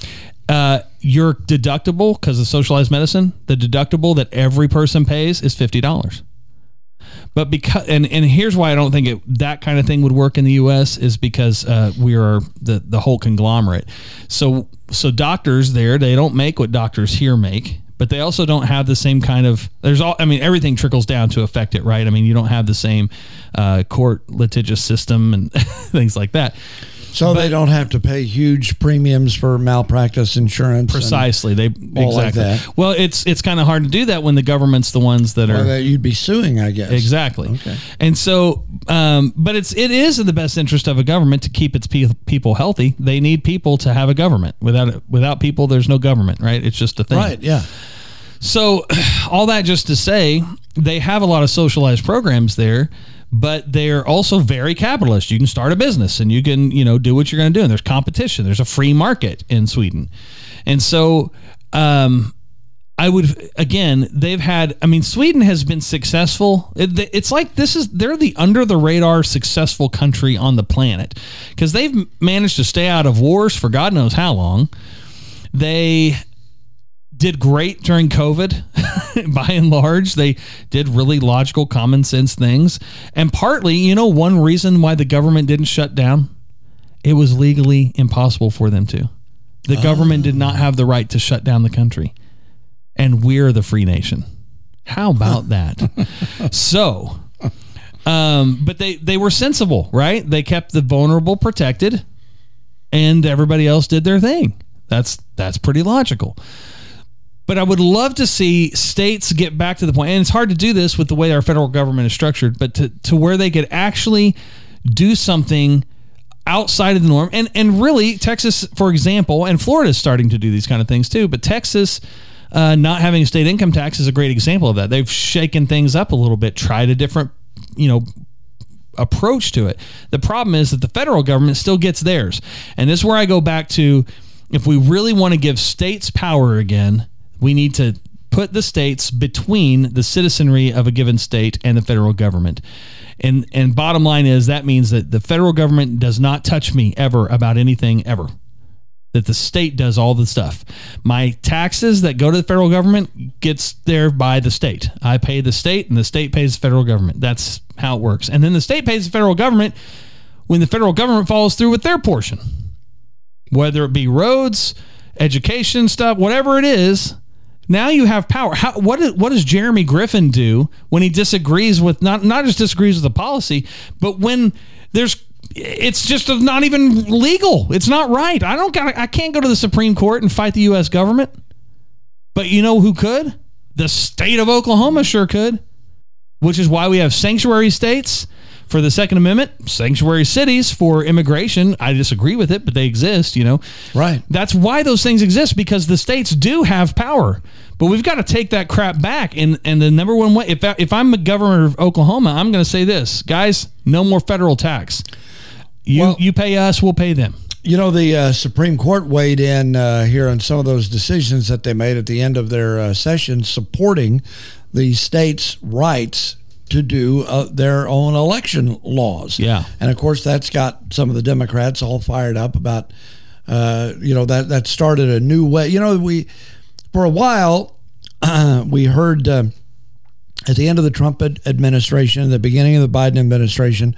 Your deductible, because of socialized medicine, the deductible that every person pays is $50. But and here's why I don't think that kind of thing would work in the U.S. is because we are the whole conglomerate. So doctors there, they don't make what doctors here make, but they also don't have the same kind of. Everything trickles down to affect it, right? I mean, you don't have the same court litigious system and things like that. So they don't have to pay huge premiums for malpractice insurance. Precisely. Like that. Well, it's kind of hard to do that when the government's the ones that are. That you'd be suing, I guess. Exactly. Okay. And so, but it is in the best interest of a government to keep its people healthy. They need people to have a government. Without people, there's no government, right? It's just a thing. Right. Yeah. So, all that just to say, they have a lot of socialized programs there. But they're also very capitalist. You can start a business and you can, do what you're going to do. And there's competition. There's a free market in Sweden. And so Sweden has been successful. It's like they're the under the radar successful country on the planet because they've managed to stay out of wars for God knows how long. They did great during COVID. By and large, they did really logical, common sense things. And partly, one reason why the government didn't shut down, it was legally impossible for them to. The government did not have the right to shut down the country. And we're the free nation. How about that? So, but they were sensible, right? They kept the vulnerable protected and everybody else did their thing. That's pretty logical. But I would love to see states get back to the point, and it's hard to do this with the way our federal government is structured, but to where they could actually do something outside of the norm. And really, Texas, for example, and Florida is starting to do these kind of things too, but Texas not having a state income tax is a great example of that. They've shaken things up a little bit, tried a different, approach to it. The problem is that the federal government still gets theirs. And this is where I go back to, if we really want to give states power again, we need to put the states between the citizenry of a given state and the federal government. And bottom line is that means that the federal government does not touch me ever about anything ever. That the state does all the stuff. My taxes that go to the federal government gets there by the state. I pay the state and the state pays the federal government. That's how it works. And then the state pays the federal government when the federal government follows through with their portion. Whether it be roads, education stuff, whatever it is, now you have power. What does Jeremy Griffin do when he disagrees with not just disagrees with the policy, but when it's just not even legal. It's not right. I can't go to the Supreme Court and fight the U.S. government. But you know who could? The state of Oklahoma sure could, which is why we have sanctuary states for the Second Amendment, sanctuary cities for immigration. I disagree with it, but they exist, Right. That's why those things exist, because the states do have power. But we've got to take that crap back. And the number one way, if I'm the governor of Oklahoma, I'm going to say this. Guys, no more federal tax. You pay us, we'll pay them. The Supreme Court weighed in here on some of those decisions that they made at the end of their session supporting the states' rights to do their own election laws. Yeah. And of course, that's got some of the Democrats all fired up about, that started a new way. For a while, we heard at the end of the Trump administration, the beginning of the Biden administration,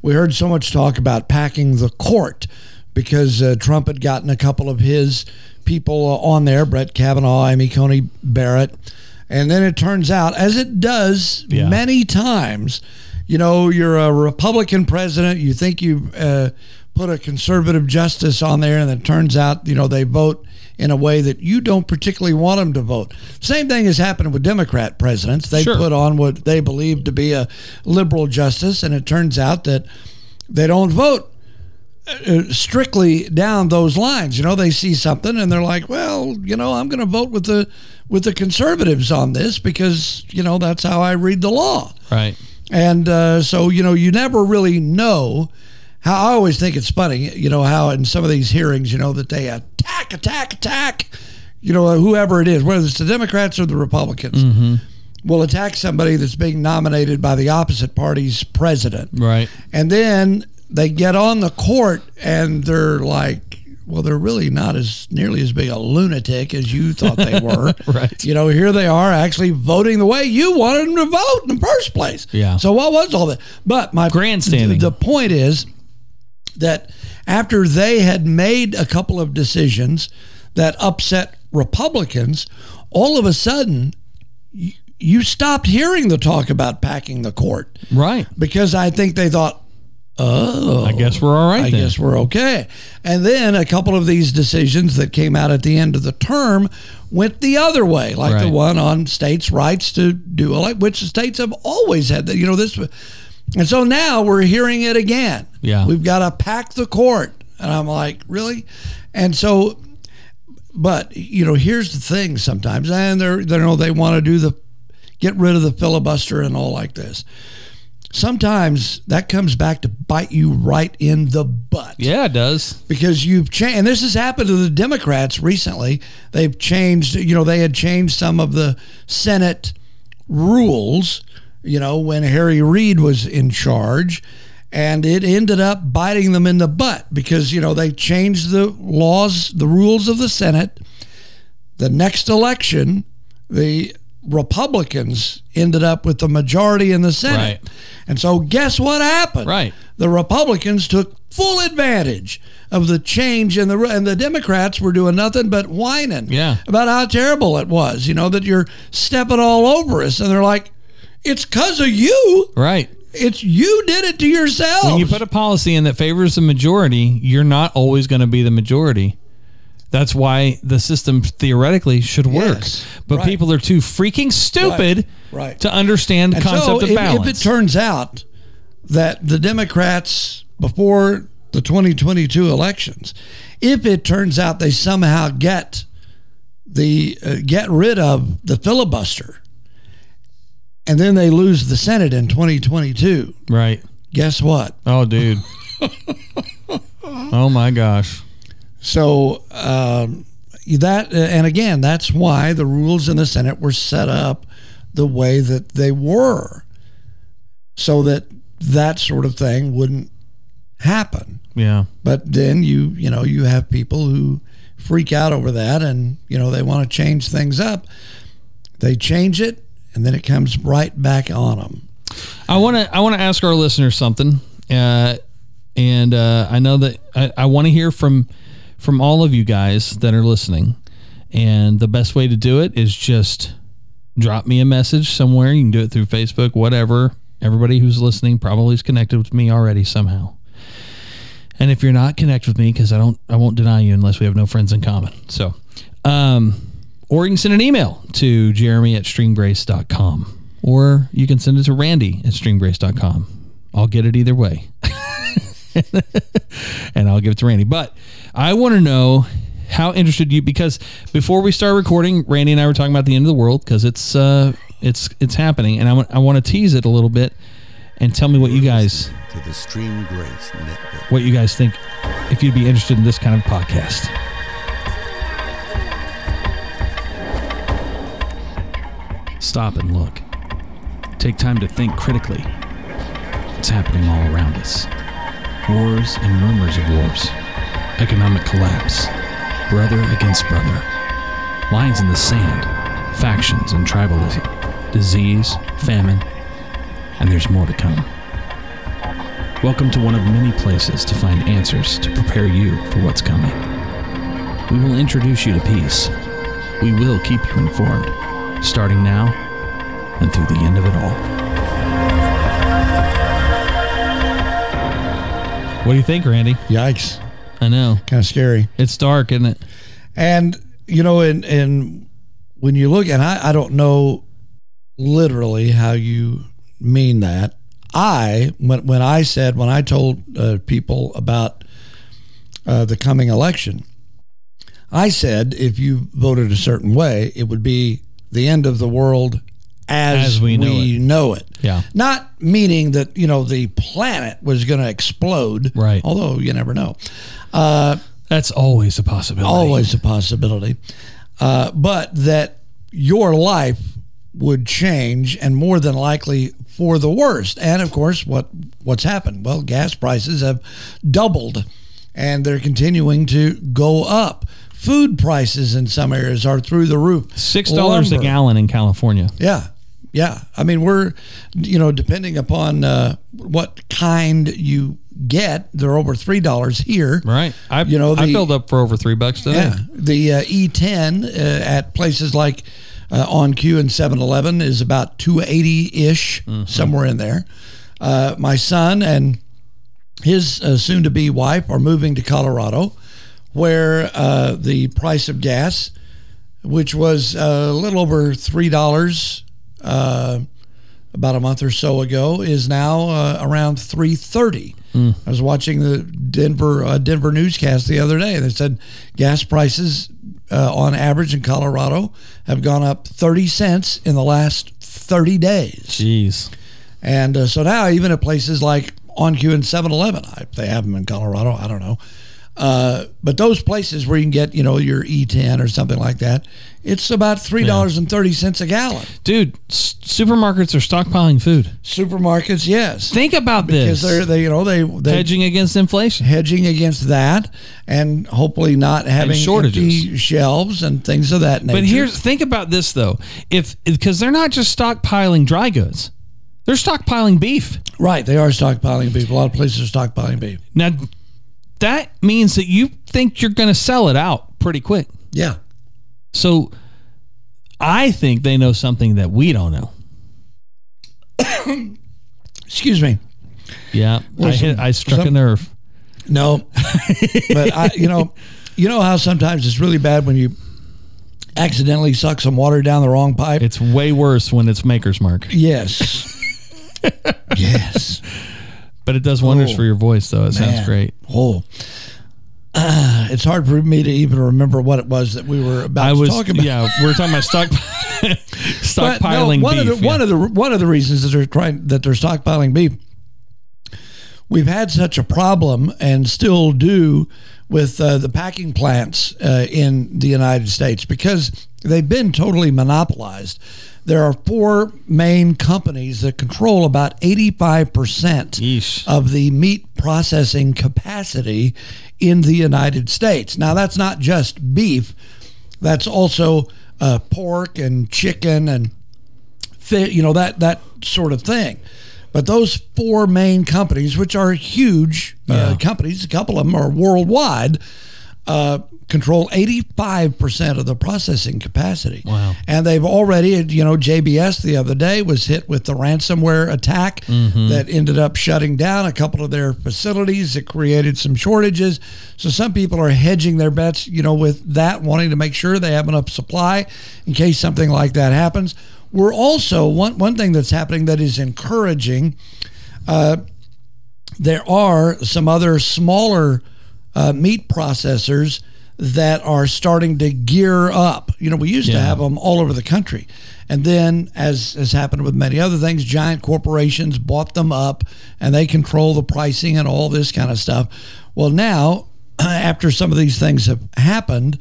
we heard so much talk about packing the court because Trump had gotten a couple of his people on there, Brett Kavanaugh, Amy Coney Barrett. And then it turns out, as it does many times, you're a Republican president, you think you've put a conservative justice on there, and it turns out, you know, they vote in a way that you don't particularly want them to vote. Same thing has happened with Democrat presidents. They Sure. put on what they believe to be a liberal justice, and it turns out that they don't vote strictly down those lines. You know, they see something and they're like, well, you know, I'm going to vote with the conservatives on this because, you know, that's how I read the law. Right. And so, you know, you never really know how. I always think it's funny, you know, how in some of these hearings, you know, that they attack, you know, whoever it is, whether it's the Democrats or the Republicans, mm-hmm. will attack somebody that's being nominated by the opposite party's president. Right. And then they get on the court and they're like, well, they're really not as nearly as big a lunatic as you thought they were. Right. You know, here they are actually voting the way you wanted them to vote in the first place. Yeah. So what was all that? But my grandstanding. The point is that after they had made a couple of decisions that upset Republicans, all of a sudden you stopped hearing the talk about packing the court. Right. Because I think they thought, oh, I guess we're all right. I guess we're okay. And then a couple of these decisions that came out at the end of the term went the other way, like right. the one on states' rights to do elect, which the states have always had. That, you know, this, and so now we're hearing it again. Yeah, we've got to pack the court, and I'm like, really? And so, but you know, here's the thing: sometimes, and they know they want to get rid of the filibuster and all like this. Sometimes that comes back to bite you right in the butt. Yeah, it does. Because you've changed, and this has happened to the Democrats recently. They've changed, you know, they had changed some of the Senate rules, you know, when Harry Reid was in charge, and it ended up biting them in the butt because, you know, they changed the laws, the rules of the Senate. The next election, the Republicans ended up with the majority in the Senate. Right. And so guess what happened? Right. The Republicans took full advantage of the change in the Democrats were doing nothing but whining about how terrible it was, you know, that you're stepping all over us. And they're like, it's because of you. Right. It's you did it to yourself. When you put a policy in that favors the majority, you're not always going to be the majority. That's why the system theoretically should work. Yes, but right. people are too freaking stupid right. to understand the concept of balance. If it turns out that the Democrats, before the 2022 elections, if it turns out they somehow get rid of the filibuster and then they lose the Senate in 2022. Right. Guess what? Oh, dude. Oh, my gosh. So that, and again, that's why the rules in the Senate were set up the way that they were, so that sort of thing wouldn't happen. Yeah. But then you know, you have people who freak out over that, and you know they want to change things up. They change it, and then it comes right back on them. I want to ask our listeners something, and I know that I want to hear from all of you guys that are listening. And the best way to do it is just drop me a message somewhere. You can do it through Facebook, whatever. Everybody who's listening probably is connected with me already somehow. And if you're not connected with me, because I won't deny you unless we have no friends in common. So, or you can send an email to jeremy@streamgrace.com, or you can send it to randy@streamgrace.com. I'll get it either way. And I'll give it to Randy. But I want to know how interested you, because before we start recording, Randy and I were talking about the end of the world, because it's happening, and I want to tease it a little bit and tell me what you guys to the Stream Grace Network. What you guys think, if you'd be interested in this kind of podcast. Stop and look. Take time to think critically. It's happening all around us. Wars and rumors of wars. Economic collapse. Brother against brother. Lines in the sand. Factions and tribalism. Disease, famine, and there's more to come. Welcome to one of many places to find answers to prepare you for what's coming. We will introduce you to peace. We will keep you informed, starting now and through the end of it all. What do you think, Randy? Yikes. I know. Kind of scary. It's dark, isn't it? And, you know, and when you look, and I don't know literally how you mean that. When I told people about the coming election, I said if you voted a certain way, it would be the end of the world as we know it. Yeah. Not meaning that, you know, the planet was going to explode. Right. Although you never know. That's always a possibility. Always a possibility. But that your life would change, and more than likely for the worst. And of course, what's happened? Well, gas prices have doubled, and they're continuing to go up. Food prices in some areas are through the roof. $6 a gallon in California. Yeah. Yeah. I mean, we're, you know, depending upon what kind you get, they're over $3 here. Right. I filled up for over $3 today. Yeah. The E10 at places like On Q and 7-Eleven is about $2.80-ish, mm-hmm. somewhere in there. My son and his soon-to-be wife are moving to Colorado, where the price of gas, which was a little over $3 about a month or so ago, is now around $3.30. Mm. I was watching the Denver newscast the other day, and they said gas prices on average in Colorado have gone up 30 cents in the last 30 days. Jeez. And so now even at places like On Q and 7-Eleven, if they have them in Colorado, I don't know. But those places where you can get, you know, your E10 or something like that, it's about $3.30 a gallon. Dude, supermarkets are stockpiling food. Supermarkets, yes. Think about this. Because they're hedging against inflation. Hedging against that, and hopefully not having empty shelves and things of that nature. But think about this though, because they're not just stockpiling dry goods. They're stockpiling beef. Right, they are stockpiling beef. A lot of places are stockpiling beef. Now, that means that you think you're going to sell it out pretty quick. Yeah. So I think they know something that we don't know. Excuse me. Yeah. Listen, I struck a nerve. No. But you know how sometimes it's really bad when you accidentally suck some water down the wrong pipe? It's way worse when it's Maker's Mark. Yes. Yes. But it does wonders for your voice, though. It sounds great. Oh, it's hard for me to even remember what it was that we were to talk about. Yeah, we were talking about stockpiling beef. One of the reasons that they're stockpiling beef, we've had such a problem and still do with the packing plants in the United States because they've been totally monopolized. There are four main companies that control about 85% of the meat processing capacity in the United States. Now, that's not just beef. That's also pork and chicken and fish, that sort of thing. But those four main companies, which are huge companies, a couple of them are worldwide, control 85% of the processing capacity. Wow. And they've already, JBS the other day was hit with the ransomware attack that ended up shutting down a couple of their facilities. It created some shortages. So some people are hedging their bets, with that, wanting to make sure they have enough supply in case something like that happens. We're also, one thing that's happening that is encouraging, there are some other smaller meat processors that are starting to gear up. We used to have them all over the country. And then, as has happened with many other things, giant corporations bought them up, and they control the pricing and all this kind of stuff. Well, now, after some of these things have happened,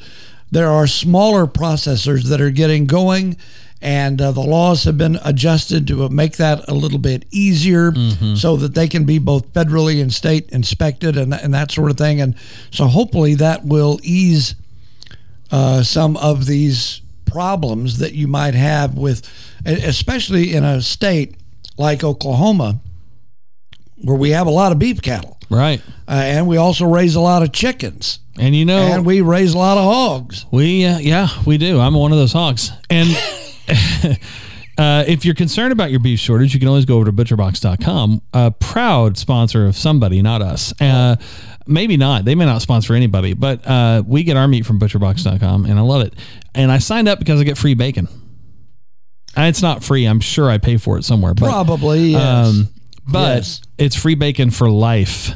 there are smaller processors that are getting going, and the laws have been adjusted to make that a little bit easier so that they can be both federally and state inspected and that sort of thing. And so hopefully that will ease some of these problems that you might have with, especially in a state like Oklahoma, where we have a lot of beef cattle. Right. And we also raise a lot of chickens. And and we raise a lot of hogs. We do. I'm one of those hogs. And If you're concerned about your beef shortage, you can always go over to butcherbox.com, a proud sponsor of somebody, not us. Maybe not. They may not sponsor anybody, but we get our meat from butcherbox.com, and I love it. And I signed up because I get free bacon. And it's not free. I'm sure I pay for it somewhere. But, probably, yes. But yes. It's free bacon for life.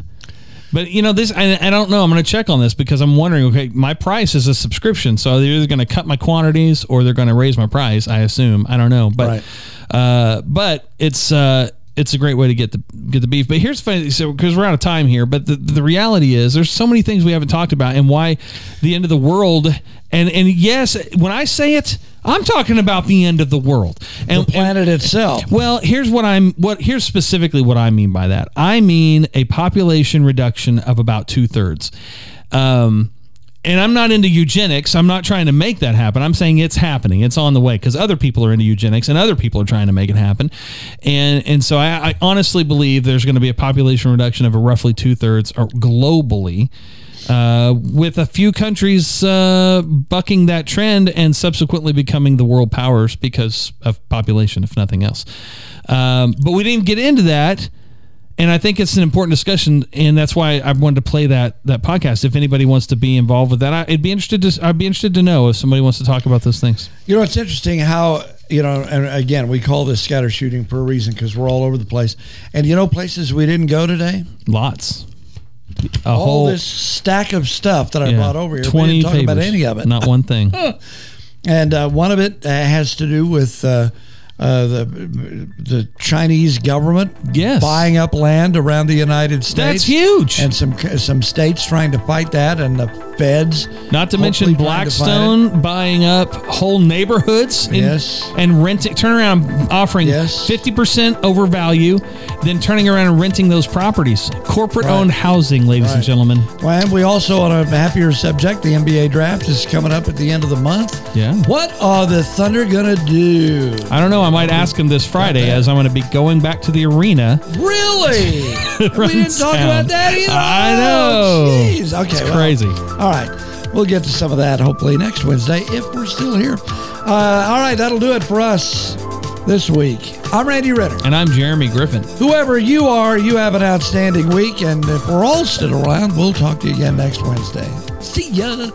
But, you know, this, I don't know. I'm going to check on this because I'm wondering, okay, my price is a subscription. So they're either going to cut my quantities or they're going to raise my price, I assume. I don't know. But, right. But it's a great way to get the beef. But here's the funny, so because we're out of time here, but the reality is there's so many things we haven't talked about and why the end of the world. And yes, when I say it, I'm talking about the end of the world and the planet itself. Well, here's what here's specifically what I mean by that. I mean a population reduction of about 2/3. And I'm not into eugenics. I'm not trying to make that happen. I'm saying it's happening. It's on the way because other people are into eugenics and other people are trying to make it happen. And so I honestly believe there's going to be a population reduction of roughly 2/3 globally. With a few countries bucking that trend and subsequently becoming the world powers because of population, if nothing else. But we didn't get into that. And I think it's an important discussion, and that's why I wanted to play that podcast. If anybody wants to be involved with that, I'd be interested to know if somebody wants to talk about those things. You know, it's interesting how, you know, and again, we call this scatter shooting for a reason because we're all over the place. And you know, places we didn't go today? Lots. All this stack of stuff that I brought over here. 20 we didn't talk papers, about any of it. Not one thing. And one of it has to do with the Chinese government buying up land around the United States. That's huge. And some states trying to fight that, and the feds. Not to mention Blackstone buying up whole neighborhoods and renting, turning around offering 50% over value, then turning around and renting those properties. Corporate-owned housing, ladies and gentlemen. Well, and we also, on a happier subject, the NBA draft is coming up at the end of the month. Yeah. What are the Thunder going to do? I don't know. I might ask him this Friday as I'm going to be going back to the arena. Really? We didn't talk about that either. I know. Jeez. Okay, it's crazy. All right. We'll get to some of that hopefully next Wednesday if we're still here. All right. That'll do it for us this week. I'm Randy Renner. And I'm Jeremy Griffin. Whoever you are, you have an outstanding week. And if we're all still around, we'll talk to you again next Wednesday. See ya.